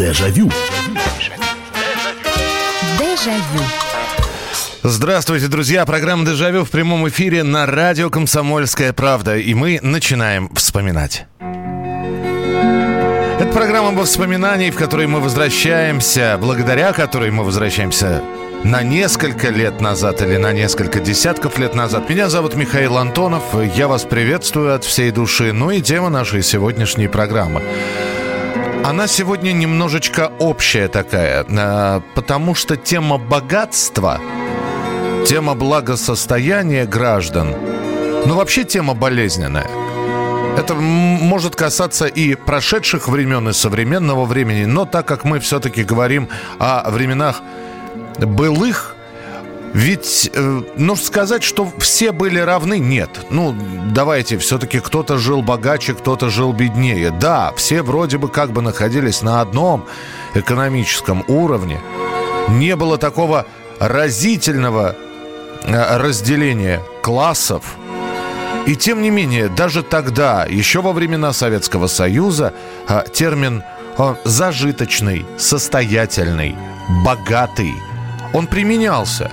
Дежавю. Дежавю. Здравствуйте, друзья. Программа «Дежавю» в прямом эфире на радио «Комсомольская правда». И мы начинаем вспоминать. Это программа об воспоминании, в которой мы возвращаемся, благодаря которой мы возвращаемся на несколько лет назад или на несколько десятков лет назад. Меня зовут Михаил Антонов. Я вас приветствую от всей души. Ну и тема нашей сегодняшней программы. Она сегодня немножечко общая такая, потому что тема богатства, тема благосостояния граждан, ну вообще тема болезненная. Это может касаться и прошедших времен, и современного времени, но так как мы все-таки говорим о временах былых, ведь, сказать, что все были равны, нет. Давайте, все-таки кто-то жил богаче, кто-то жил беднее. Да, все вроде бы как бы находились на одном экономическом уровне. Не было такого разительного разделения классов. И тем не менее, даже тогда, еще во времена Советского Союза, термин «зажиточный», «состоятельный», «богатый» он применялся.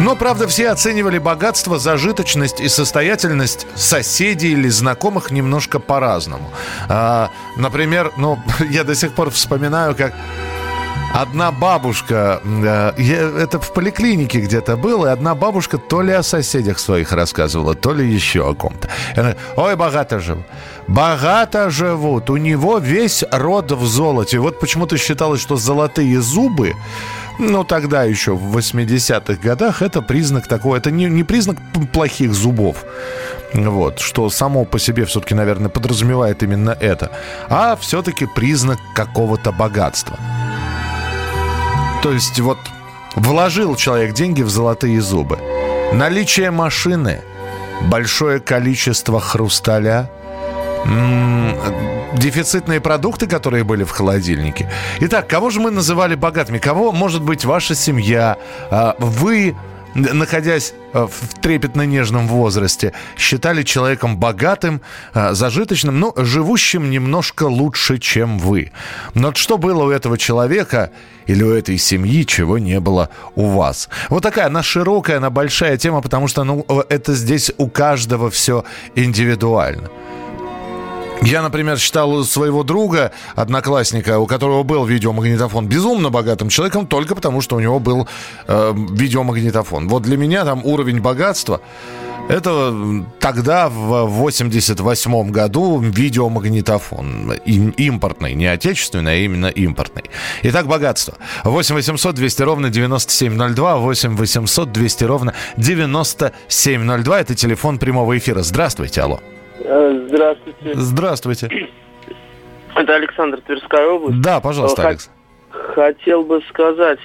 Но, правда, все оценивали богатство, зажиточность и состоятельность соседей или знакомых немножко по-разному. Например, я до сих пор вспоминаю, как одна бабушка, это в поликлинике где-то было, и одна бабушка то ли о соседях своих рассказывала, то ли еще о ком-то. Она, ой, богато живут. Богато живут. У него весь род в золоте. Вот почему-то считалось, что золотые зубы, тогда еще в 80-х годах, это признак такого, это не признак плохих зубов. Вот, что само по себе все-таки, наверное, подразумевает именно это. А все-таки признак какого-то богатства. То есть вложил человек деньги в золотые зубы. Наличие машины, большое количество хрусталя, дефицитные продукты, которые были в холодильнике. Итак, кого же мы называли богатыми? Кого, может быть, ваша семья, вы, находясь в трепетно-нежном возрасте, считали человеком богатым, зажиточным, живущим немножко лучше, чем вы. Но что было у этого человека или у этой семьи, чего не было у вас? Вот такая она широкая, она большая тема, потому что это здесь у каждого все индивидуально. Я, например, считал своего друга, одноклассника, у которого был видеомагнитофон, безумно богатым человеком только потому, что у него был видеомагнитофон. Вот для меня там уровень богатства, это тогда в 88-м году видеомагнитофон, импортный, не отечественный, а именно импортный. Итак, богатство. 8 800 200 ровно 9702, 8 800 200 ровно 9702, это телефон прямого эфира. Здравствуйте, алло. Здравствуйте. Здравствуйте. Это Александр, Тверская область. Да, пожалуйста, Алекс. Хотел бы сказать,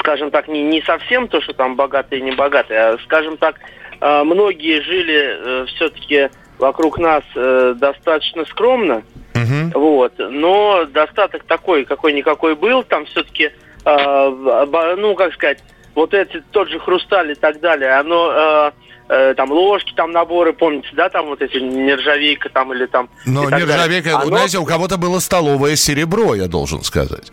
скажем так, не совсем то, что там богатые и небогатые, а, скажем так, многие жили все-таки вокруг нас достаточно скромно, но достаток такой, какой-никакой был, там все-таки, вот эти, тот же хрусталь и так далее, оно... там ложки, там наборы, помните, да, там вот эти нержавейка там или там... Но нержавейка, знаете, у кого-то было столовое серебро, я должен сказать.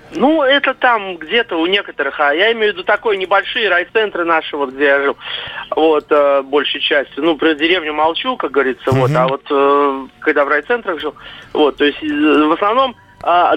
Это там где-то у некоторых, а я имею в виду такой небольшие райцентры наши, вот где я жил, вот, большей частью. Про деревню молчу, как говорится, а когда в райцентрах жил, то есть в основном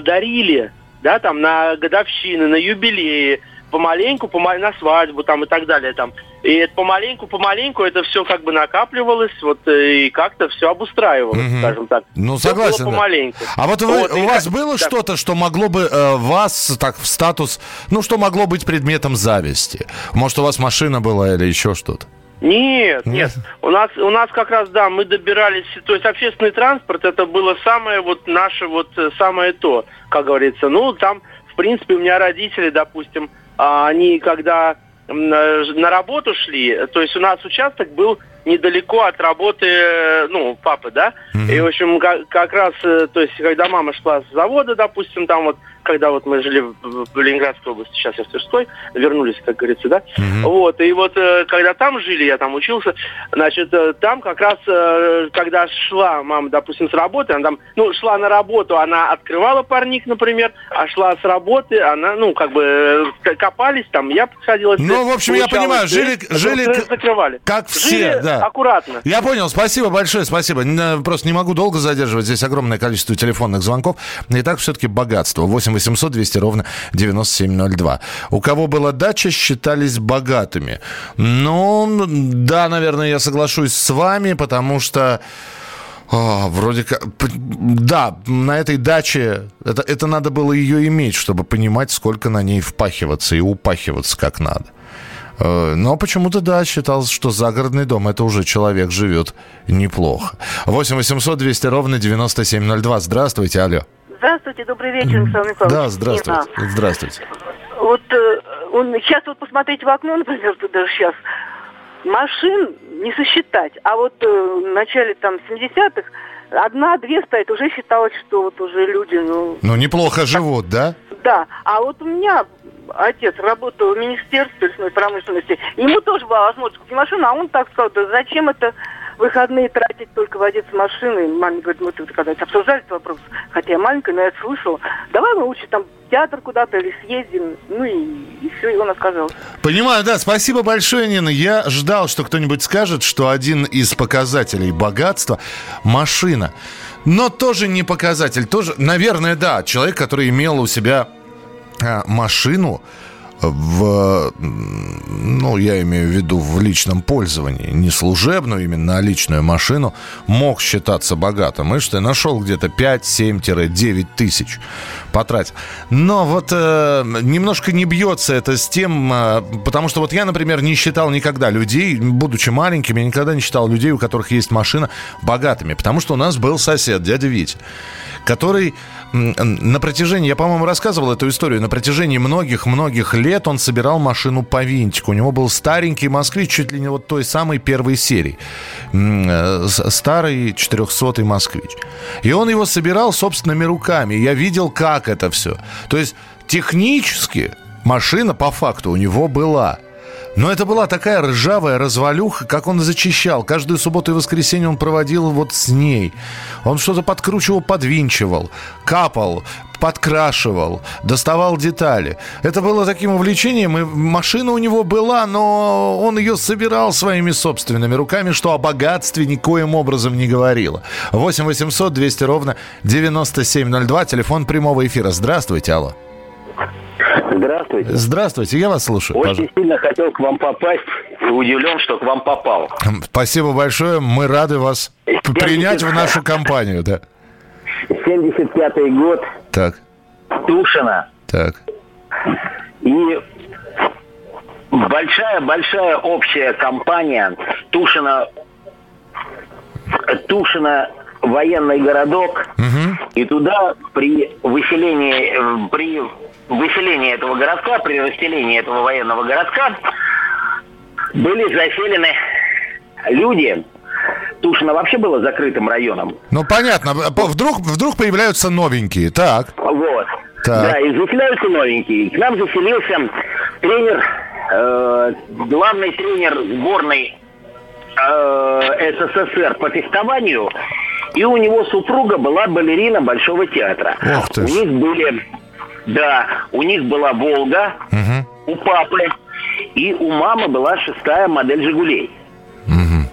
дарили, да, там на годовщины, на юбилеи, помаленьку, на свадьбу там и так далее там. И это помаленьку это все как бы накапливалось, и как-то все обустраивалось, скажем так. Согласен. Было помаленьку. Да. А у вас было что-то, что могло бы вас так в статус, что могло быть предметом зависти? Может, у вас машина была или еще что-то? Нет. У нас как раз, да, мы добирались, то есть общественный транспорт, это было самое наше самое то, как говорится. Там, в принципе, у меня родители, допустим, они когда... на работу шли, то есть у нас участок был недалеко от работы, папы, да, и, в общем, как раз, то есть, когда мама шла с завода, допустим, там когда вот мы жили в Ленинградской области, сейчас я в Тверской, вернулись, как говорится, да. Mm-hmm. Вот, и вот когда там жили, я там учился, значит, там как раз, когда шла мама, допустим, с работы, она там, ну, шла на работу, она открывала парник, например, а шла с работы, она, ну, как бы копались там, я подходила... Ну, в общем, я понимаю, жили закрывали. Как все, жили, да. Аккуратно. Я понял, спасибо большое, спасибо. Просто не могу долго задерживать, здесь огромное количество телефонных звонков. И так все-таки богатство. 8-800-200-97-02. У кого была дача, считались богатыми. Ну, да, наверное, я соглашусь с вами, потому что... вроде как... Да, на этой даче... Это надо было ее иметь, чтобы понимать, сколько на ней впахиваться и упахиваться как надо. Но почему-то, да, считалось, что загородный дом, это уже человек живет неплохо. 8-800-200-97-02. Здравствуйте, алло. Здравствуйте, добрый вечер, Александр Николаевич. Да, здравствуйте. Нина. Здравствуйте. Вот сейчас вот посмотреть в окно, например, туда сейчас, машин не сосчитать. А вот в начале там 70-х одна-две стоит, уже считалось, что вот уже люди... Ну, неплохо живут, да? Да. А вот у меня отец работал в Министерстве лесной промышленности. Ему тоже была возможность купить машину, а он так сказал, да зачем это... выходные тратить только водиться машиной. Мама говорит, мы тут когда-то обсуждали этот вопрос, хотя я маленькая, но я слышала. Давай мы лучше там в театр куда-то или съездим. Ну и все, и он отказался. Понимаю, да, спасибо большое, Нина. Я ждал, что кто-нибудь скажет, что один из показателей богатства – машина. Но тоже не показатель. Тоже, наверное, да, человек, который имел у себя машину, ну, я имею в виду в личном пользовании, не служебную именно, а личную машину, мог считаться богатым. И что я нашел где-то 5-7-9 тысяч потратил. Но вот немножко не бьется это с тем, потому что вот я, например, не считал никогда людей, будучи маленьким, я никогда не считал людей, у которых есть машина, богатыми. Потому что у нас был сосед, дядя Витя, который на протяжении, я, по-моему, рассказывал эту историю, на протяжении многих-многих лет он собирал машину по винтику. У него был старенький «Москвич», чуть ли не вот той самой первой серии. Старый 400-й «Москвич». И он его собирал собственными руками. Я видел, как это все. То есть технически машина по факту у него была. Но это была такая ржавая развалюха, как он зачищал. Каждую субботу и воскресенье он проводил вот с ней. Он что-то подкручивал, подвинчивал, капал, подкрашивал, доставал детали. Это было таким увлечением. И машина у него была, но он ее собирал своими собственными руками, что о богатстве никоим образом не говорило. 8-800-200-97-02. Телефон прямого эфира. Здравствуйте, алло. Здравствуйте. Здравствуйте, я вас слушаю. Очень сильно хотел к вам попасть и удивлен, что к вам попал. Спасибо большое, мы рады вас принять в нашу компанию, да. 75-й год. Так. Тушино. Так. И большая-большая общая компания Тушино военный городок. Угу. И туда при выселении этого городка, при расселении этого военного городка были заселены люди. Тушино вообще было закрытым районом. Ну, понятно. Вдруг появляются новенькие. Так. Вот. Так. Да, и заселяются новенькие. К нам заселился тренер, главный тренер сборной СССР по фехтованию. И у него супруга была балерина Большого театра. Ох ты. У них была «Волга», угу, у папы, и у мамы была 6-я модель «Жигулей». Угу.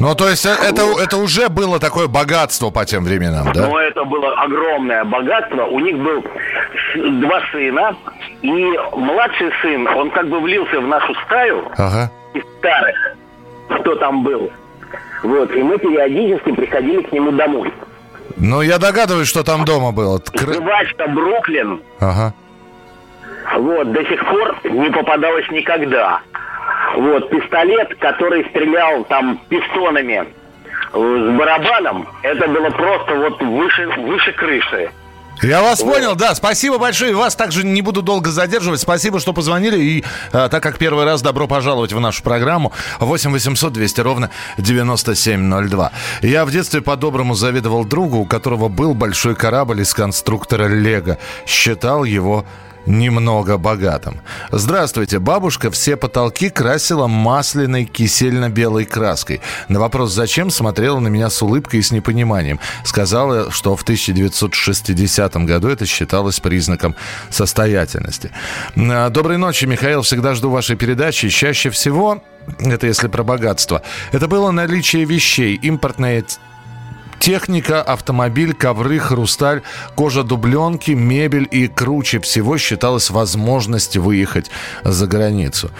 Ну, то есть это уже было такое богатство по тем временам, да? Ну, это было огромное богатство. У них был 2 сына, и младший сын, он как бы влился в нашу стаю, ага, из старых, кто там был. Вот, и мы периодически приходили к нему домой. Ну, я догадываюсь, что там дома было. Жвачка Бруклин. Ага. Вот, до сих пор не попадалось никогда. Вот, пистолет, который стрелял там пистонами с барабаном, это было просто вот выше крыши. Я вас понял, да. Спасибо большое. Вас также не буду долго задерживать. Спасибо, что позвонили. И так как первый раз, добро пожаловать в нашу программу. 8 800 200 ровно 9702. Я в детстве по-доброму завидовал другу, у которого был большой корабль из конструктора «Лего». Считал его немного богатым. Здравствуйте. Бабушка все потолки красила масляной кисельно-белой краской. На вопрос «зачем?» смотрела на меня с улыбкой и с непониманием. Сказала, что в 1960 году это считалось признаком состоятельности. Доброй ночи, Михаил. Всегда жду вашей передачи. Чаще всего, это если про богатство, это было наличие вещей, импортные техника, автомобиль, ковры, хрусталь, кожа, дубленки, мебель, и круче всего считалась возможность выехать за границу.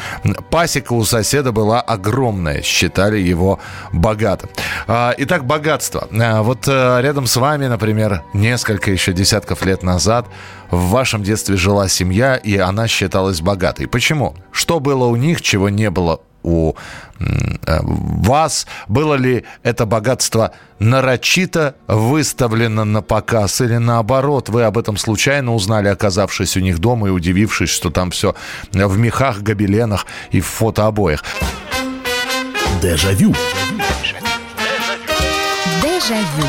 Пасека у соседа была огромная, считали его богатым. Итак, богатство. Вот рядом с вами, например, несколько еще десятков лет назад в вашем детстве жила семья, и она считалась богатой. Почему? Что было у них, чего не было у вас? Было ли это богатство нарочито выставлено на показ, или наоборот, вы об этом случайно узнали, оказавшись у них дома и удивившись, что там все в мехах, гобеленах и в фотообоях? Дежавю. Дежавю.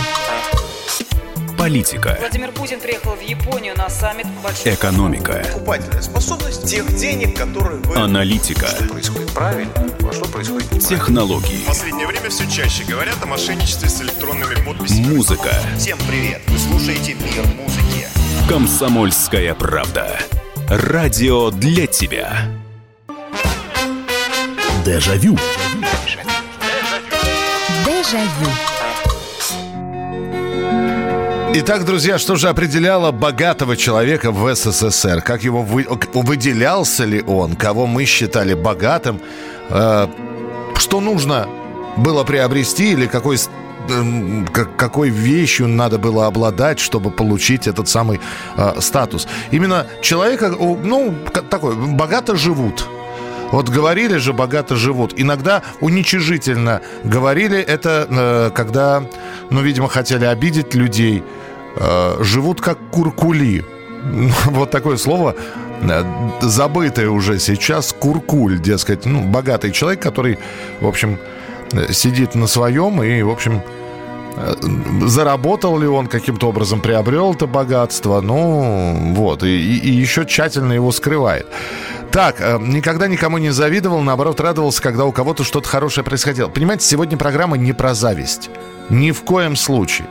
Политика. Владимир Путин приехал в Японию на саммит Большой. Экономика. Покупательная способность тех денег, которые вы... Аналитика. Что происходит правильно, а что происходит неправильно. Технологии. В последнее время все чаще говорят о мошенничестве с электронными подписями. Музыка. Всем привет. Вы слушаете «Мир музыки». «Комсомольская правда». Радио для тебя. Дежавю. Дежавю. Итак, друзья, что же определяло богатого человека в СССР? Как его выделялся ли он? Кого мы считали богатым? Что нужно было приобрести или какой вещью надо было обладать, чтобы получить этот самый статус? Именно человека, такой, богато живут. Вот говорили же, богато живут. Иногда уничижительно говорили это, когда, видимо, хотели обидеть людей. Живут как куркули. Вот такое слово, забытое уже сейчас, куркуль, дескать. Богатый человек, который, в общем, сидит на своем и, в общем, заработал ли он каким-то образом, приобрел это богатство, и еще тщательно его скрывает. Так, никогда никому не завидовал, наоборот, радовался, когда у кого-то что-то хорошее происходило. Понимаете, сегодня программа не про зависть. Ни в коем случае.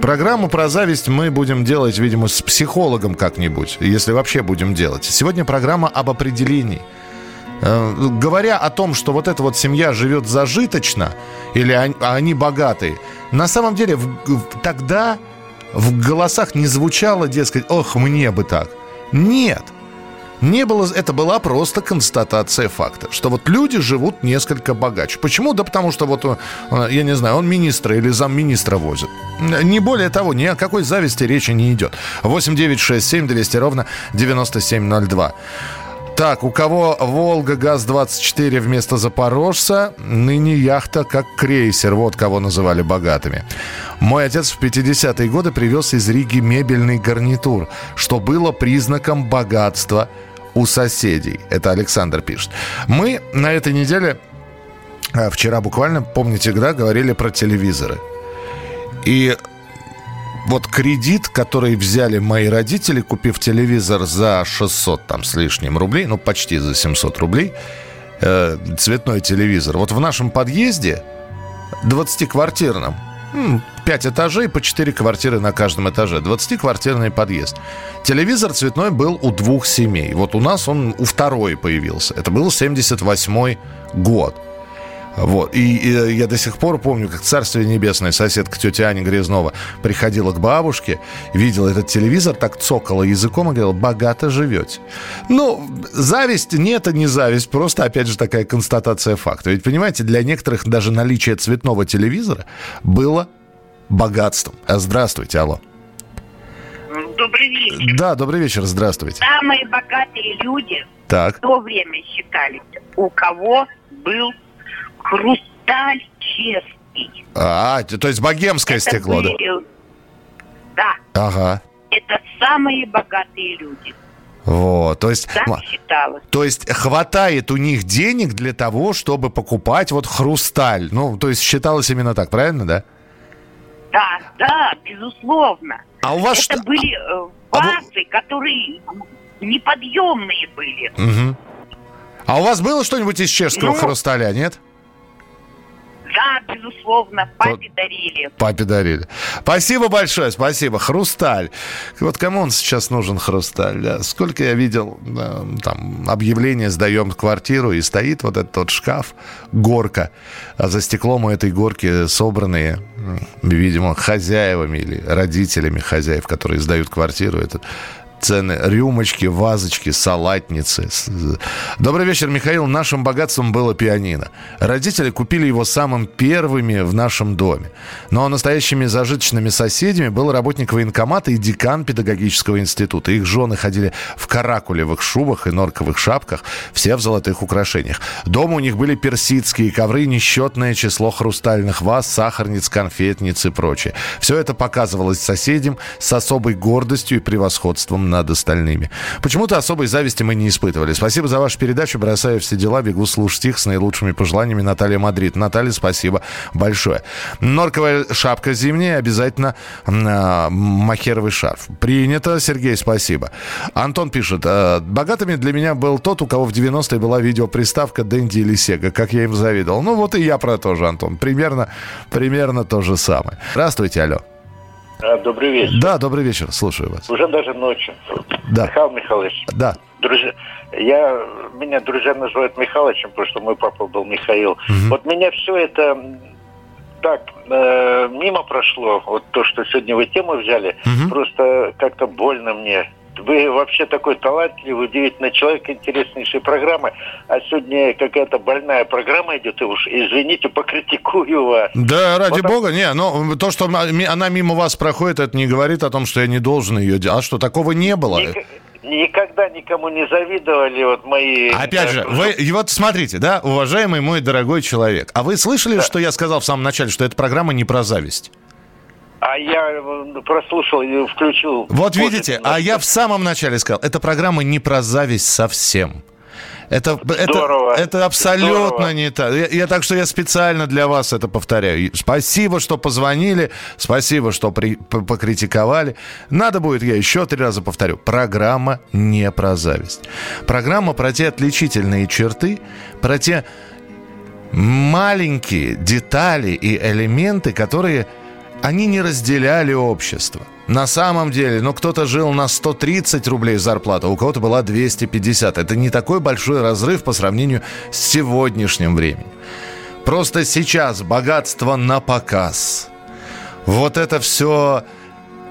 Программу про зависть мы будем делать, видимо, с психологом как-нибудь, если вообще будем делать. Сегодня программа об определении. Говоря о том, что вот эта вот семья живет зажиточно, или они богатые, на самом деле тогда в голосах не звучало, дескать, ох, мне бы так. Нет. Не было, это была просто констатация факта, что вот люди живут несколько богаче. Почему? Да потому что я не знаю, он министра или замминистра возит. Не более того, ни о какой зависти речи не идет. 8-9-6-7-200-97-02. Так, у кого «Волга», ГАЗ-24 вместо «Запорожца», ныне яхта как крейсер. Вот кого называли богатыми. Мой отец в 50-е годы привез из Риги мебельный гарнитур, что было признаком богатства у соседей. Это Александр пишет. Мы на этой неделе, вчера буквально, помните, да, говорили про телевизоры. И вот кредит, который взяли мои родители, купив телевизор за 600 там с лишним рублей, почти за 700 рублей, цветной телевизор. Вот в нашем подъезде 20-квартирном, 5 этажей, по 4 квартиры на каждом этаже, 20-квартирный подъезд. Телевизор цветной был у двух семей. Вот у нас он у второй появился. Это был 78-й год. Вот. И я до сих пор помню, как царствие небесное, соседка тетя Аня Грязнова приходила к бабушке, видела этот телевизор, так цокала языком и говорила: богато живете. Зависть, это не зависть, просто, опять же, такая констатация факта. Ведь, понимаете, для некоторых даже наличие цветного телевизора было богатством. Здравствуйте, алло. Добрый вечер. Да, добрый вечер, здравствуйте. Самые богатые люди в то время считались, у кого был хрусталь чистый. То есть богемское стекло, да? Да. Ага. это самые богатые люди. Вот, то есть, так считалось. То есть хватает у них денег для того, чтобы покупать вот хрусталь. Ну, то есть считалось именно так, правильно, да? Да, да, безусловно. А у вас это что? Были вазы, которые неподъемные были. Угу. А у вас было что-нибудь из чешского хрусталя, нет? Да, безусловно, папе дарили. Папе дарили. Спасибо большое, спасибо. Хрусталь. Вот кому он сейчас нужен, хрусталь? Да? Сколько я видел, там, объявление «Сдаем квартиру», и стоит вот этот вот шкаф, горка. А за стеклом у этой горки собранные, видимо, хозяевами или родителями хозяев, которые сдают квартиру, этот... Цены, рюмочки, вазочки, салатницы. Добрый вечер, Михаил. Нашим богатством было пианино. Родители купили его самым первыми в нашем доме. Но настоящими зажиточными соседями был работник военкомата и декан педагогического института. Их жены ходили в каракулевых шубах и норковых шапках, все в золотых украшениях. Дома у них были персидские ковры, несчетное число хрустальных ваз, сахарниц, конфетниц и прочее. Все это показывалось соседям с особой гордостью и превосходством над остальными. Почему-то особой зависти мы не испытывали. Спасибо за вашу передачу. Бросаю все дела, бегу слушать их. С наилучшими пожеланиями, Наталья Мадрид. Наталья, спасибо большое. Норковая шапка зимняя, обязательно махеровый шарф. Принято, Сергей, спасибо. Антон пишет. Богатыми для меня был тот, у кого в 90-е была видеоприставка Денди или Сега. Как я им завидовал. Ну вот и я про то же, Антон. Примерно то же самое. Здравствуйте, алло. Добрый вечер. Да, добрый вечер, слушаю вас. Уже даже ночью. Да. Михаил Михайлович. Да. Друзья, меня друзья называют Михалычем, потому что мой папа был Михаил. Угу. Вот меня все это так мимо прошло, вот то, что сегодня вы тему взяли, угу. Просто как-то больно мне. Вы вообще такой талантливый, удивительный человек, интереснейшие программы. А сегодня какая-то больная программа идет, и уж, извините, покритикую вас. Да, ради бога, не, но то, что она мимо вас проходит, это не говорит о том, что я не должен ее делать. А что, такого не было? Никогда никому не завидовали вот мои... Опять же, вы, и вот смотрите, да, уважаемый мой дорогой человек, а вы слышали, да, что я сказал в самом начале, что эта программа не про зависть? А я прослушал и включил. Вот видите, а я в самом начале сказал, эта программа не про зависть совсем. Это абсолютно здорово. Не так. Так что я специально для вас это повторяю. Спасибо, что позвонили, спасибо, что покритиковали. Надо будет, я еще 3 раза повторю. Программа не про зависть. Программа про те отличительные черты, про те маленькие детали и элементы, которые... Они не разделяли общество. На самом деле, кто-то жил на 130 рублей зарплата, у кого-то была 250. Это не такой большой разрыв по сравнению с сегодняшним временем. Просто сейчас богатство на показ. Вот это все...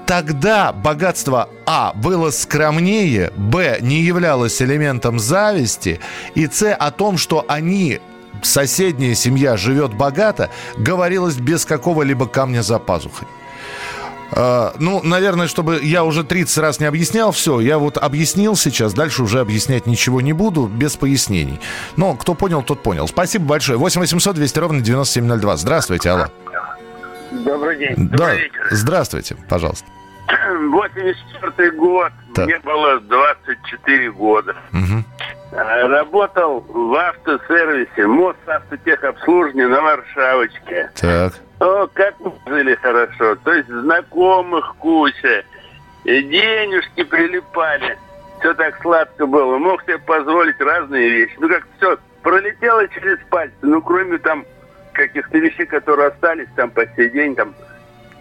Тогда богатство, было скромнее, не являлось элементом зависти, и о том, что они... соседняя семья живет богато, говорилось без какого-либо камня за пазухой. Наверное, чтобы я уже 30 раз не объяснял все, я вот объяснил сейчас, дальше уже объяснять ничего не буду, без пояснений. Но кто понял, тот понял. Спасибо большое. 8 800 200 ровно 9702. Здравствуйте, алло. Добрый день. Да, здравствуйте, пожалуйста. 84-й год, так. Мне было 24 года. Угу. Работал в автосервисе, мост автотехобслуживания на Варшавочке. Так. Как мы жили хорошо. То есть знакомых куча. И денежки прилипали. Все так сладко было. Мог себе позволить разные вещи. Как-то все пролетело через пальцы. Кроме там каких-то вещей, которые остались там по сей день, там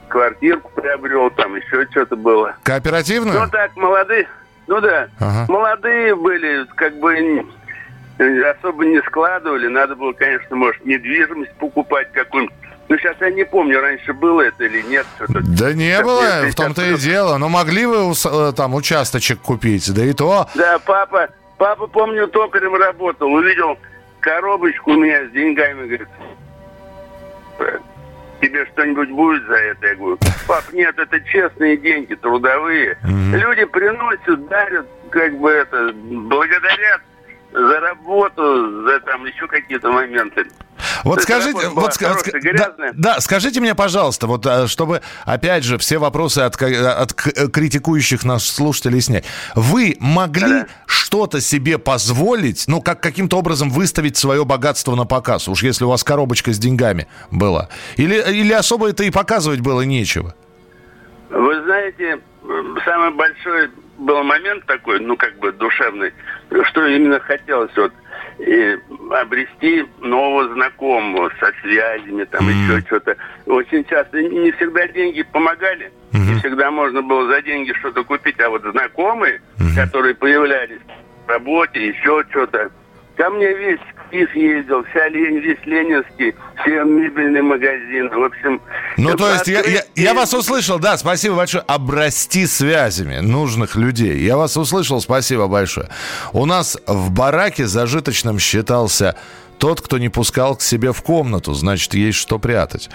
квартирку приобрел, там еще что-то было. Кооперативно? Так, молодые... Да. Ага. Молодые были, особо не складывали. Надо было, конечно, может, недвижимость покупать какую-нибудь. Сейчас я не помню, раньше было это или нет. Что-то. Да не было, в том-то и дело. Могли вы там участочек купить, да и то. Да, папа, помню, токарем работал. Увидел коробочку у меня с деньгами, говорит... Тебе что-нибудь будет за это? Я говорю, пап, нет, это честные деньги, трудовые. Mm-hmm. Люди приносят, дарят, благодарят. за работу, за там еще какие-то моменты. Вот скажите, скажите мне, пожалуйста, вот чтобы, опять же, все вопросы от критикующих нас слушателей снять. Вы могли что-то себе позволить, ну, как каким-то образом выставить свое богатство на показ, уж если у вас коробочка с деньгами была? Или особо это и показывать было нечего? Вы знаете, самый большой был момент такой, ну, как бы душевный, что именно хотелось вот и обрести нового знакомого со связями, там еще что-то. Очень часто не всегда деньги помогали, не всегда можно было за деньги что-то купить, а вот знакомые, которые появлялись в работе, еще что-то. Ко мне весь Киев ездил, весь Ленинский, все мебельные магазины, в общем... Ну, то есть, я вас услышал, да, спасибо большое. Обрасти связями нужных людей. Я вас услышал, спасибо большое. У нас в бараке зажиточным считался тот, кто не пускал к себе в комнату, значит, есть что прятать.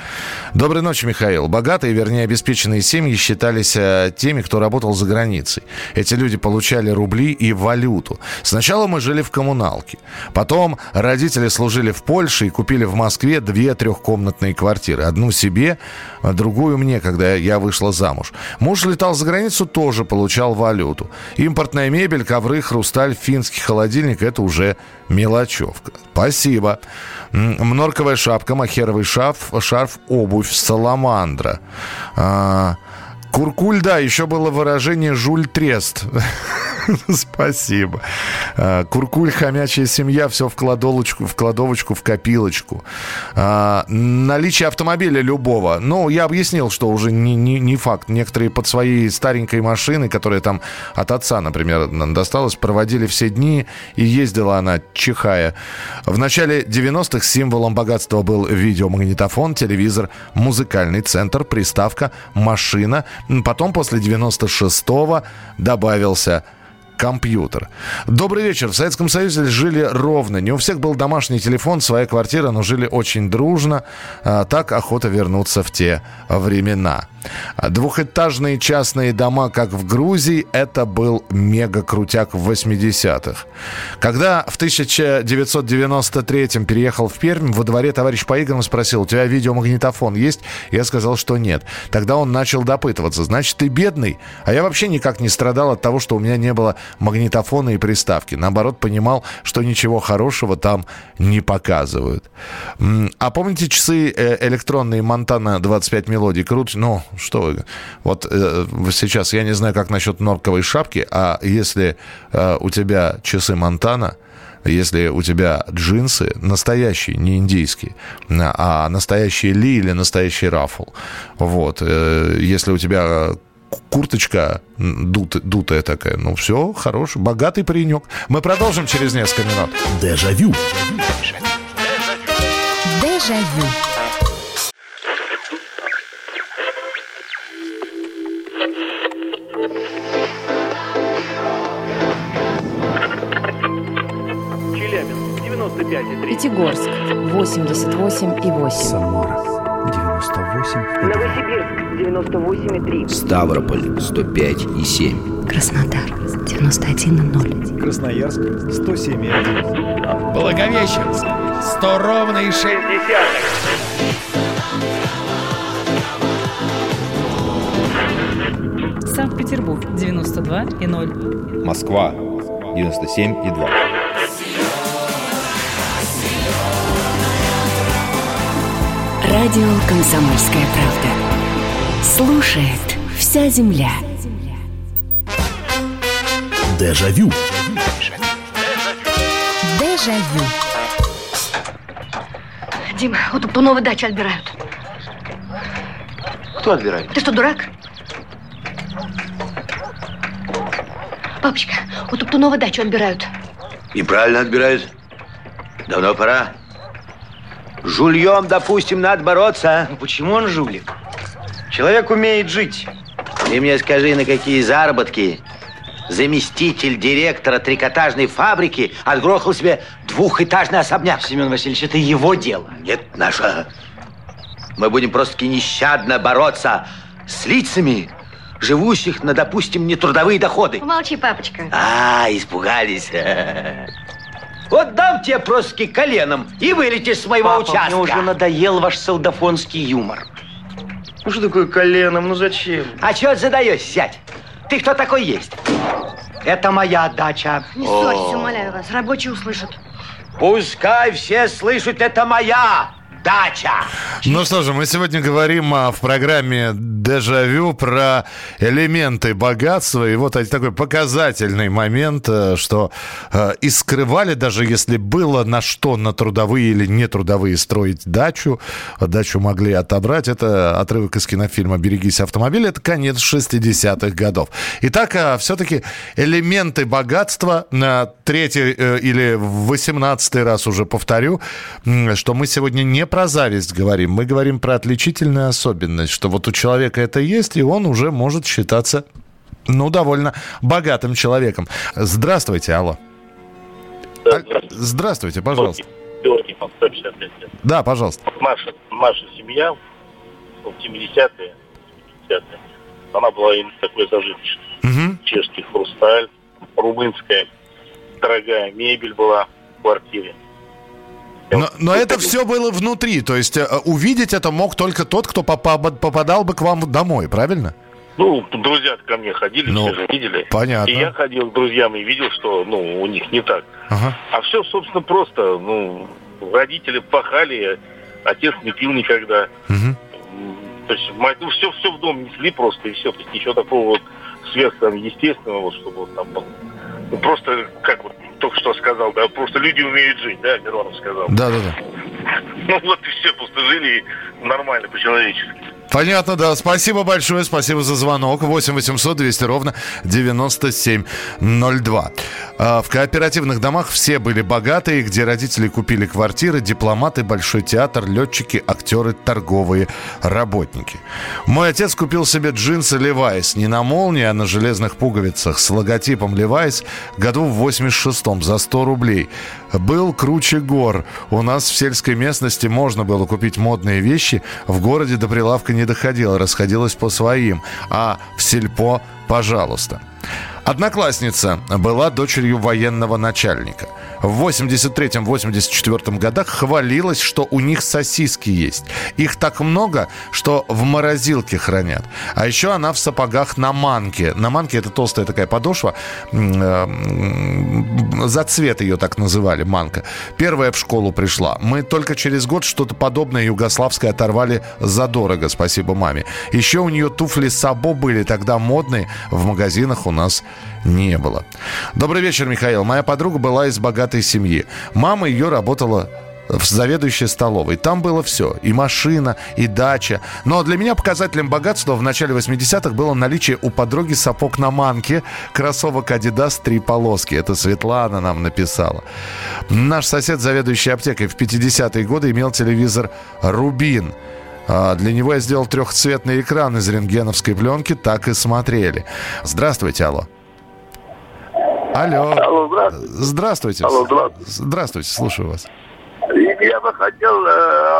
Доброй ночи, Михаил. Богатые, вернее, обеспеченные семьи считались теми, кто работал за границей. Эти люди получали рубли и валюту. Сначала мы жили в коммуналке. Потом родители служили в Польше и купили в Москве 2 трехкомнатные квартиры. Одну себе, другую мне, когда я вышла замуж. Муж летал за границу, тоже получал валюту. Импортная мебель, ковры, хрусталь, финский холодильник – это уже мелочевка. Спасибо. Норковая шапка, махеровый шарф, обувь, саламандра. Куркуль, да, еще было выражение «жуль трест». Спасибо. Куркуль, хомячая семья, все в кладовочку, в копилочку. Наличие автомобиля любого. Ну, я объяснил, что уже не факт. Некоторые под своей старенькой машиной, которая там от отца, например, досталась, проводили все дни, и ездила она, чихая. В начале 90-х символом богатства был видеомагнитофон, телевизор, музыкальный центр, приставка, машина. Потом, после 96-го, добавился компьютер. Добрый вечер. В Советском Союзе жили ровно. Не у всех был домашний телефон, своя квартира, но жили очень дружно. Так охота вернуться в те времена. Двухэтажные частные дома, как в Грузии, это был мега-крутяк в 80-х. Когда в 1993-м переехал в Пермь, во дворе товарищ по играм спросил: «У тебя видеомагнитофон есть?» Я сказал, что нет. Тогда он начал допытываться: «Значит, ты бедный?» А я вообще никак не страдал от того, что у меня не было магнитофона и приставки. Наоборот, понимал, что ничего хорошего там не показывают. А помните часы электронные Монтана 25 мелодий? Крут? Ну, что вы? Вот сейчас я не знаю, как насчет норковой шапки, а если у тебя часы Монтана, если у тебя джинсы настоящие, не индийские, а настоящие Ли или настоящий Рафл, вот, если у тебя курточка дутая такая, ну все, хорош, богатый паренек. Мы продолжим через несколько минут. Дежавю. Дежавю. Челябинск, 95,3. Пятигорск, 88,8. Самара. 98,3. Новосибирск, 98,3. Ставрополь, 105,7. Краснодар, 91,0. Красноярск, 107,1. Благовещенск, 100,6. Санкт-Петербург, 92,0. Москва, 97,2. Радио «Комсомольская правда». Слушает вся земля. Дежавю. Дежавю. Дима, вот у Пунова дачу отбирают. Кто отбирает? Ты что, дурак? Папочка, вот у Пунова дачу отбирают. И правильно отбирают. Давно пора. Жульем, допустим, надо бороться. Ну почему он жулик? Человек умеет жить. Ты мне скажи, на какие заработки заместитель директора трикотажной фабрики отгрохал себе двухэтажный особняк. Семен Васильевич, это его дело. Нет, наша. Мы будем просто-таки нещадно бороться с лицами, живущих на, допустим, нетрудовые доходы. Помолчи, папочка. Испугались. Вот дам тебе просто коленом и вылетишь с моего участка. Мне уже надоел ваш солдафонский юмор. Ну что такое коленом? Ну зачем? А чего задаешь, сядь? Ты кто такой есть? Это моя дача. Не ссорьтесь, умоляю вас, рабочие услышат. Пускай все слышат, это моя дача. Ну что же, мы сегодня говорим в программе «Дежавю» про элементы богатства. И вот такой показательный момент, что и скрывали, даже если было на что, на трудовые или нетрудовые строить дачу, дачу могли отобрать. Это отрывок из кинофильма «Берегись автомобиля». Это конец 60-х годов. Итак, все-таки элементы богатства. Третий или 18-й раз уже повторю, что мы сегодня не про зависть говорим, мы говорим про отличительную особенность, что вот у человека это есть, и он уже может считаться, ну, довольно богатым человеком. Здравствуйте, алло. Здравствуйте, пожалуйста. Георгий, по 155 лет. Да, пожалуйста. Наша семья в 70-е, 50-е, она была именно такой зажиточной. Угу. Чешский хрусталь, румынская, дорогая мебель была в квартире. Но это все было внутри, то есть увидеть это мог только тот, кто попадал бы к вам домой, правильно? Ну, друзья ко мне ходили, все же видели. Понятно. И я ходил к друзьям и видел, что у них не так. Ага. А все, собственно, просто. Родители пахали, отец не пил никогда. Угу. То есть мать, все в дом несли просто, и все. То есть ничего такого сверхъестественного, чтобы там было. Просто, как только что сказал, да, просто люди умеют жить, да, Миронов сказал. Да. Ну вот и все, просто жили нормально, по-человечески. Понятно, да. Спасибо большое, спасибо за звонок. 8 800 200 ровно 9702. В кооперативных домах все были богатые, где родители купили квартиры, дипломаты, Большой театр, летчики, актеры, торговые работники. Мой отец купил себе джинсы Levi's, не на молнии, а на железных пуговицах, с логотипом Levi's, году в 86-м, за 100 рублей. Был круче гор. У нас в сельской местности можно было купить модные вещи, в городе до прилавка не доходило, расходилось по своим, а в сельпо – пожалуйста. Одноклассница была дочерью военного начальника. В 83-84 годах хвалилась, что у них сосиски есть. Их так много, что в морозилке хранят. А еще она в сапогах на манке. На манке — это толстая такая подошва. За цвет ее так называли, манка. Первая в школу пришла. Мы только через год что-то подобное югославское оторвали задорого, спасибо маме. Еще у нее туфли сабо были, тогда модные. В магазинах у нас не было. Добрый вечер, Михаил. Моя подруга была из богатой семьи. Мама ее работала в заведующей столовой. Там было все. И машина, и дача. Но для меня показателем богатства в начале 80-х было наличие у подруги сапог на манке, кроссовок «Адидас» 3 полоски. Это Светлана нам написала. Наш сосед, заведующий аптекой, в 50-е годы имел телевизор «Рубин». Для него я сделал трехцветный экран из рентгеновской пленки. Так и смотрели. Здравствуйте, алло. Алло, здравствуйте. Алло, здравствуйте, слушаю вас. Я бы хотел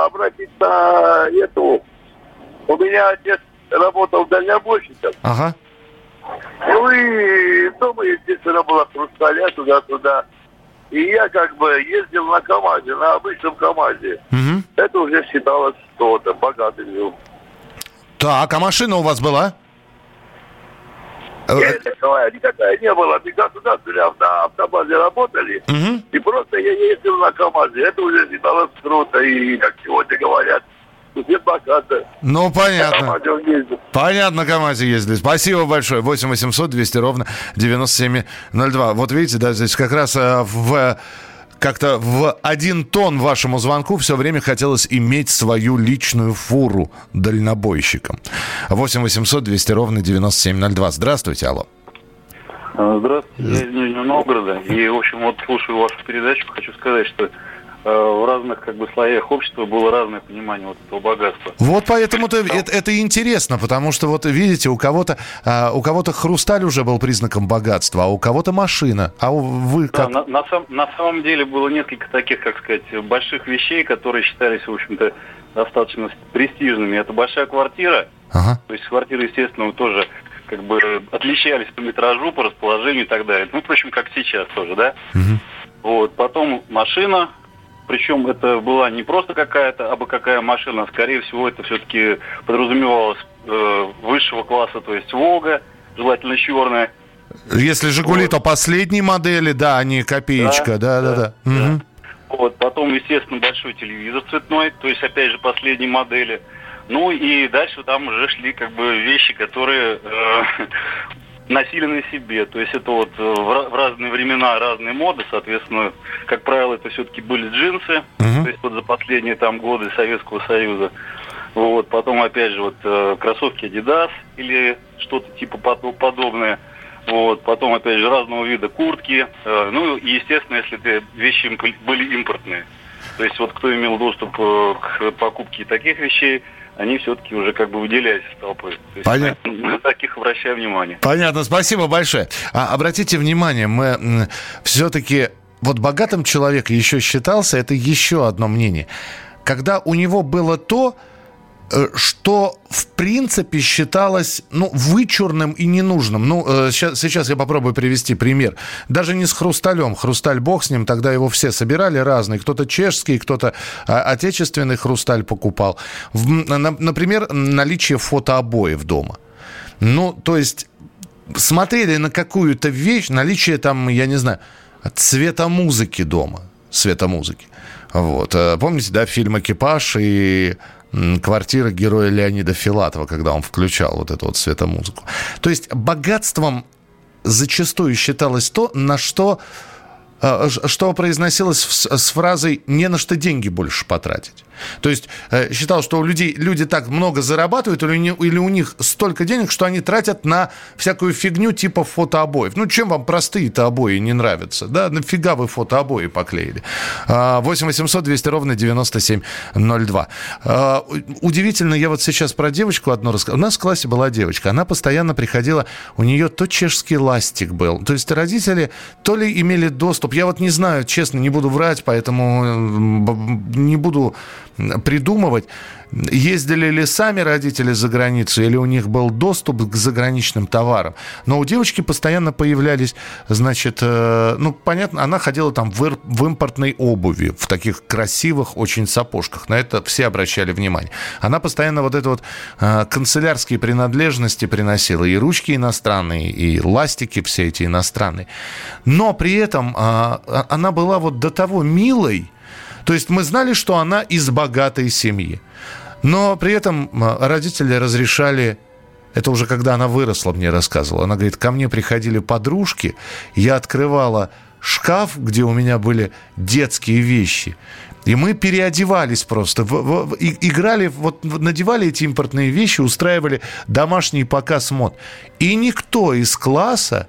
обратиться на эту. У меня отец работал дальнобойщиком. Ага. Ну и дома, естественно, была хрусталя туда-сюда. И я как бы ездил на КамАЗе, на обычном КамАЗе. Угу. Это уже считалось что-то, богатый жил. Так, а машина у вас была? Нет, никакая не была. Мы государственные автобазы работали. Угу. И просто я ездил на КамАЗе. Это уже считалось круто. И как сегодня говорят, ну, понятно. Понятно, на КамАЗе ездили. Спасибо большое. 8 800 200 ровно 9702. Вот видите, да, здесь как раз как-то в один тон вашему звонку все время хотелось иметь свою личную фуру дальнобойщиком. 8 800 200 ровно 9702. Здравствуйте, алло. Здравствуйте, я из Нижнего Новгорода. И, в общем, вот слушаю вашу передачу. Хочу сказать, что в разных как бы слоях общества было разное понимание вот этого богатства. Вот поэтому-то это интересно, потому что вот видите, у кого-то хрусталь уже был признаком богатства, а у кого-то машина. А вы как? Да, на самом деле было несколько таких, как сказать, больших вещей, которые считались, в общем-то, достаточно престижными. Это большая квартира, ага. То есть квартиры, естественно, тоже как бы отличались по метражу, по расположению и так далее. Ну, впрочем, как сейчас тоже, да? Угу. Вот, потом машина, причем это была не просто какая-то, абы какая машина, скорее всего, это все-таки подразумевалось высшего класса, то есть «Волга», желательно черная. Если «Жигули», вот, то последние модели, да, а не копеечка, да. Угу. Вот, потом, естественно, большой телевизор цветной, то есть, опять же, последние модели. Ну и дальше там уже шли как бы вещи, которые носили на себе. То есть это вот в разные времена разные моды, соответственно, как правило, это все-таки были джинсы, то есть вот за последние там годы Советского Союза. Вот, потом, опять же, вот кроссовки Adidas или что-то типа подобное. Вот, потом, опять же, разного вида куртки. Ну и, естественно, если эти вещи были импортные. То есть вот кто имел доступ к покупке таких вещей, они все-таки уже как бы выделяются из толпы. Понятно. На таких обращаю внимание. Понятно, спасибо большое. А обратите внимание, мы все-таки... Вот богатым человек еще считался, это еще одно мнение. Когда у него было то, что, в принципе, считалось, ну, вычурным и ненужным. Ну, сейчас я попробую привести пример. Даже не с хрусталем. Хрусталь, бог с ним, тогда его все собирали разные. Кто-то чешский, кто-то отечественный хрусталь покупал. Например, наличие фотообоев дома. Ну, то есть, смотрели на какую-то вещь, наличие там, я не знаю, цвета музыки дома. Цвета музыки. Вот. Помните, да, фильм «Экипаж» и... квартира героя Леонида Филатова, когда он включал вот эту вот светомузыку. То есть богатством зачастую считалось то, на что произносилось с фразой «не на что деньги больше потратить». То есть считал, что у людей люди так много зарабатывают или у них столько денег, что они тратят на всякую фигню типа фотообоев. Ну, чем вам простые-то обои не нравятся? Да, нафига вы фотообои поклеили? 8 800 200 ровно 9702. Удивительно, я вот сейчас про девочку одну рассказал. У нас в классе была девочка. Она постоянно приходила, у нее то чешский ластик был. То есть родители то ли имели доступ. Я вот не знаю, честно, не буду врать, поэтому не буду... придумывать, ездили ли сами родители за границу, или у них был доступ к заграничным товарам. Но у девочки постоянно появлялись, значит, ну, понятно, она ходила там в импортной обуви, в таких красивых очень сапожках. На это все обращали внимание. Она постоянно вот это вот канцелярские принадлежности приносила, и ручки иностранные, и ластики все эти иностранные. Но при этом она была вот до того милой. То есть мы знали, что она из богатой семьи. Но при этом родители разрешали... Это уже когда она выросла, мне рассказывала. Она говорит, ко мне приходили подружки, я открывала шкаф, где у меня были детские вещи. И мы переодевались просто. Играли, вот надевали эти импортные вещи, устраивали домашний показ мод. И никто из класса...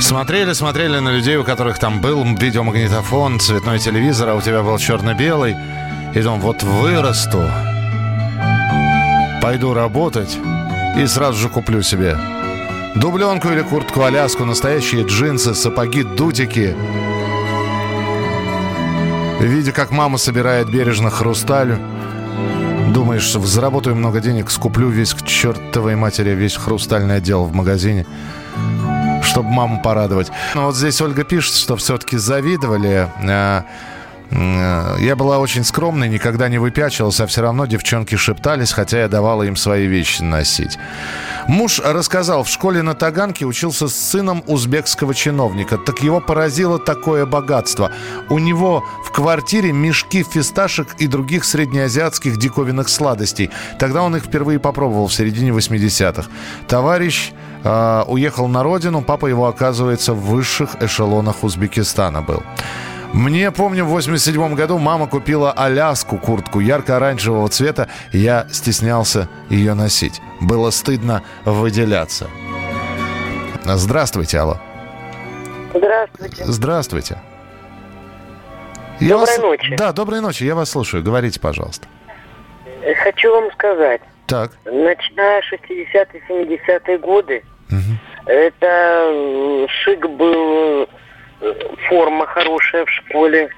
Смотрели на людей, у которых там был видеомагнитофон, цветной телевизор, а у тебя был черно-белый. И думал, вот вырасту, пойду работать и сразу же куплю себе дубленку или куртку-аляску, настоящие джинсы, сапоги, дутики. Видя, как мама собирает бережно хрусталь, думаешь, заработаю много денег, скуплю весь к чертовой матери, весь хрустальный отдел в магазине, чтобы маму порадовать. Но вот здесь Ольга пишет, что все-таки завидовали. Я была очень скромной, никогда не выпячивалась, а все равно девчонки шептались, хотя я давала им свои вещи носить. Муж рассказал, в школе на Таганке учился с сыном узбекского чиновника. Так его поразило такое богатство. У него в квартире мешки фисташек и других среднеазиатских диковинных сладостей. Тогда он их впервые попробовал в середине 80-х. Товарищ уехал на родину, папа его, оказывается, в высших эшелонах Узбекистана был. Мне, помню, в 87-м году мама купила Аляску, куртку ярко-оранжевого цвета. Я стеснялся ее носить. Было стыдно выделяться. Здравствуйте, алло. Здравствуйте. Здравствуйте. Доброй ночи. Да, доброй ночи, я вас слушаю. Говорите, пожалуйста. Хочу вам сказать. Так. Начиная 60-е, 70-е годы, это шик был... Форма хорошая в школе.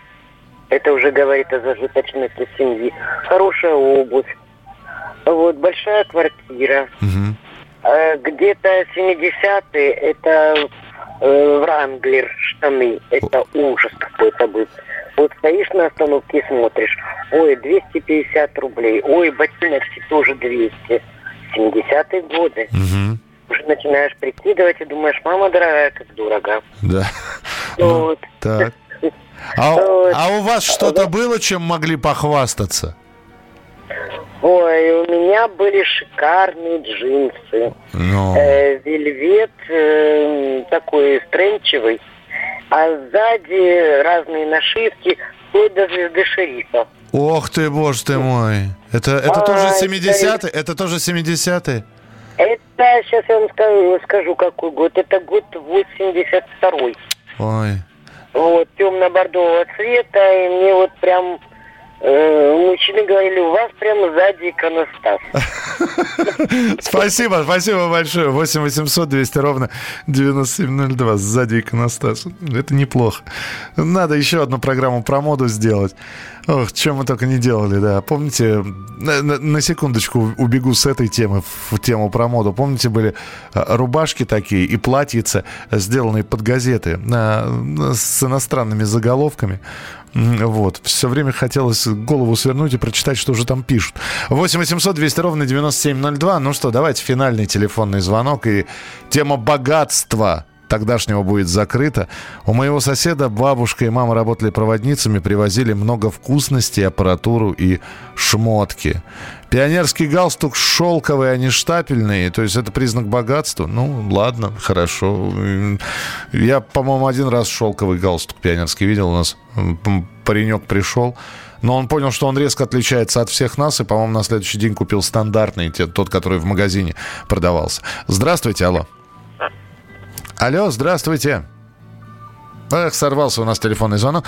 Это уже говорит о зажиточности семьи. Хорошая обувь. Вот, большая квартира. Угу. Где-то 70-е это Вранглер штаны. Это ужас какой-то был. Вот стоишь на остановке и смотришь. Ой, 250 рублей. Ой, ботиночки тоже 200. 70-е годы. Угу. Уже начинаешь прикидывать и думаешь, мама дорогая, как дорого. Да. Вот. Так. А у вас что-то было, чем могли похвастаться? Ой, у меня были шикарные джинсы. Вельвет такой стренчевый, а сзади разные нашивки, вплоть до звезды шерифа. Ох ты, боже ты мой. Это тоже 70-е? Это тоже 70-е? Это, сейчас я вам скажу, какой год. Это год 82-й. Ой. Вот, темно-бордового цвета, и мне вот прям мужчины говорили, у вас прямо сзади иконостас. Спасибо, спасибо большое. 8-800-200-97-02. Сзади иконостас. Это неплохо. Надо еще одну программу про моду сделать. Ох, чем мы только не делали, да. Помните, на секундочку убегу с этой темы в тему про моду. Помните, были рубашки такие и платьица, сделанные под газеты с иностранными заголовками. Вот. Все время хотелось голову свернуть и прочитать, что же там пишут. 8-800-200-97-02. Ну что, давайте финальный телефонный звонок и тема богатства. тогдашнего будет закрыто. У моего соседа бабушка и мама работали проводницами, привозили много вкусностей, аппаратуру и шмотки. Пионерский галстук шелковый, а не штапельный. То есть это признак богатства. Ну, ладно, хорошо. Я, по-моему, один раз шелковый галстук пионерский видел. У нас паренек пришел. Но он понял, что он резко отличается от всех нас. И, по-моему, на следующий день купил стандартный, тот, который в магазине продавался. Здравствуйте, алло. Алло, здравствуйте. Эх, сорвался у нас телефонный звонок.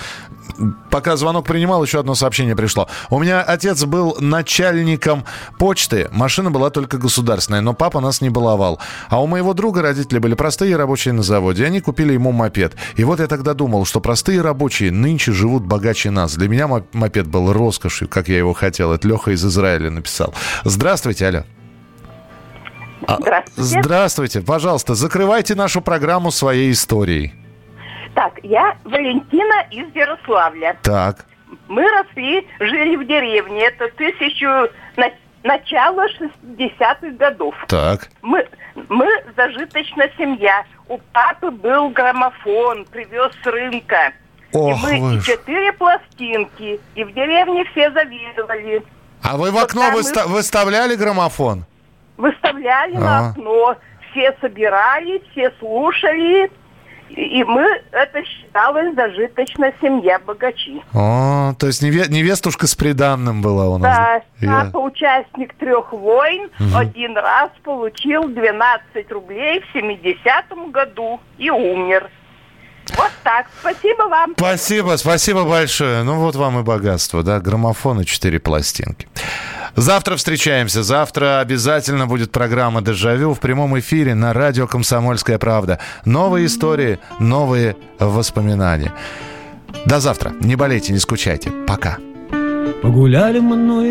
Пока звонок принимал, еще одно сообщение пришло. У меня отец был начальником почты. Машина была только государственная, но папа нас не баловал. А у моего друга родители были простые рабочие на заводе. И они купили ему мопед. И вот я тогда думал, что простые рабочие нынче живут богаче нас. Для меня мопед был роскошью, как я его хотел. Это Леха из Израиля написал. Здравствуйте, алло. Здравствуйте. Здравствуйте. Пожалуйста, закрывайте нашу программу своей историей. Так, я Валентина из Ярославля. Так. Мы росли, жили в деревне. Это начало 60-х годов. Так. Мы зажиточная семья. У папы был граммофон, привез с рынка. Ох, и мы 4 пластинки. И в деревне все завидовали. А вы в окно выставляли граммофон? Выставляли на окно. Все собирали, все слушали. И мы, это считалось, зажиточная семья, богачи. О, то есть невестушка с приданным была у нас. Да, папа участник 3 войн, один раз получил 12 рублей в 70-м году и умер. Вот так, спасибо вам. Спасибо большое. Ну вот вам и богатство, да, граммофон и 4 пластинки. Завтра встречаемся. Завтра обязательно будет программа «Дежавю» в прямом эфире на радио «Комсомольская правда». Новые истории, новые воспоминания. До завтра. Не болейте, не скучайте. Пока. Погуляли мы, ну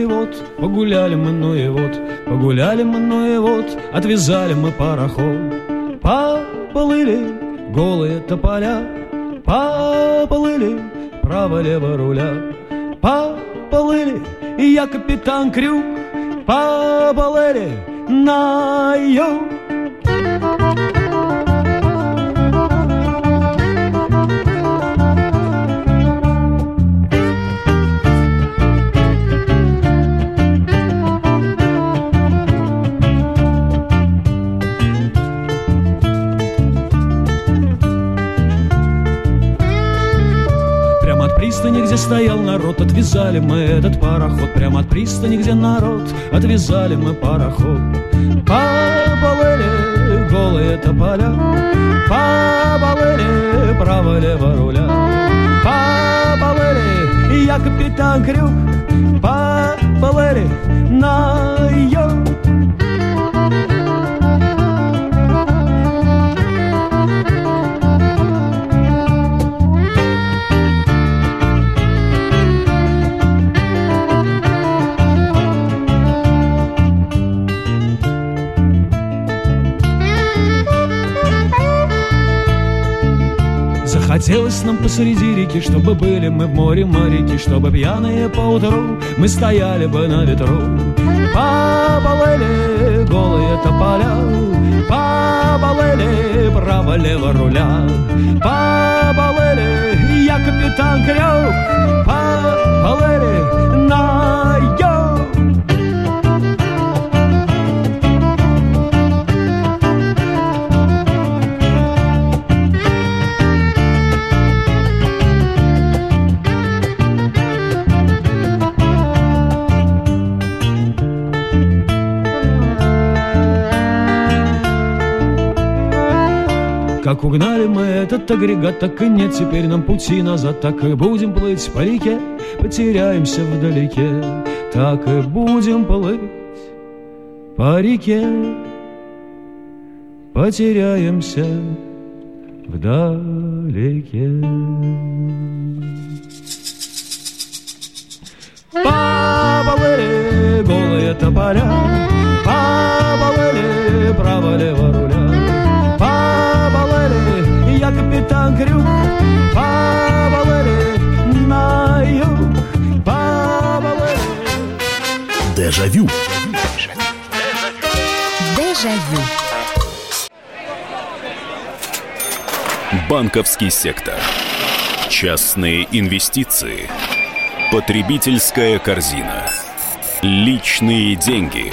и вот, отвязали мы пароход. Поплыли голые тополя, поплыли право-лево руля, поплыли. И я капитан Крюк, по Балере на юг. Прямо от пристани, где стоял народ, отвязали мы этот пароход. Прямо от пристани, где народ, отвязали мы пароход. Поболели голые тополя, поболели право-лево руля, поболели, и я капитан Крюк, поболели на юг. Хотелось нам посреди реки, чтобы были мы в море моряки, чтобы пьяные поутру мы стояли бы на ветру. Поболели голые тополя, поболели право-лево руля, поболели, я капитан Крюк, поболели на юг. Как угнали мы этот агрегат, так и нет теперь нам пути назад. Так и будем плыть по реке, потеряемся вдалеке. Так и будем плыть по реке, потеряемся вдалеке. Поболели голые тополя, поболели право-лево руля. Я капитан Крюк, поболели на юг, поболели. Дежавю. Дежавю. банковский сектор, частные инвестиции, потребительская корзина, личные деньги.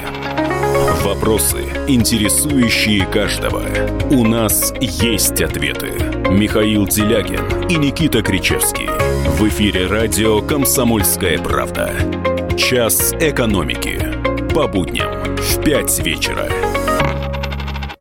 Вопросы, интересующие каждого. У нас есть ответы. Михаил Делягин и Никита Кричевский. В эфире радио «Комсомольская правда». Час экономики. По будням в 5 вечера.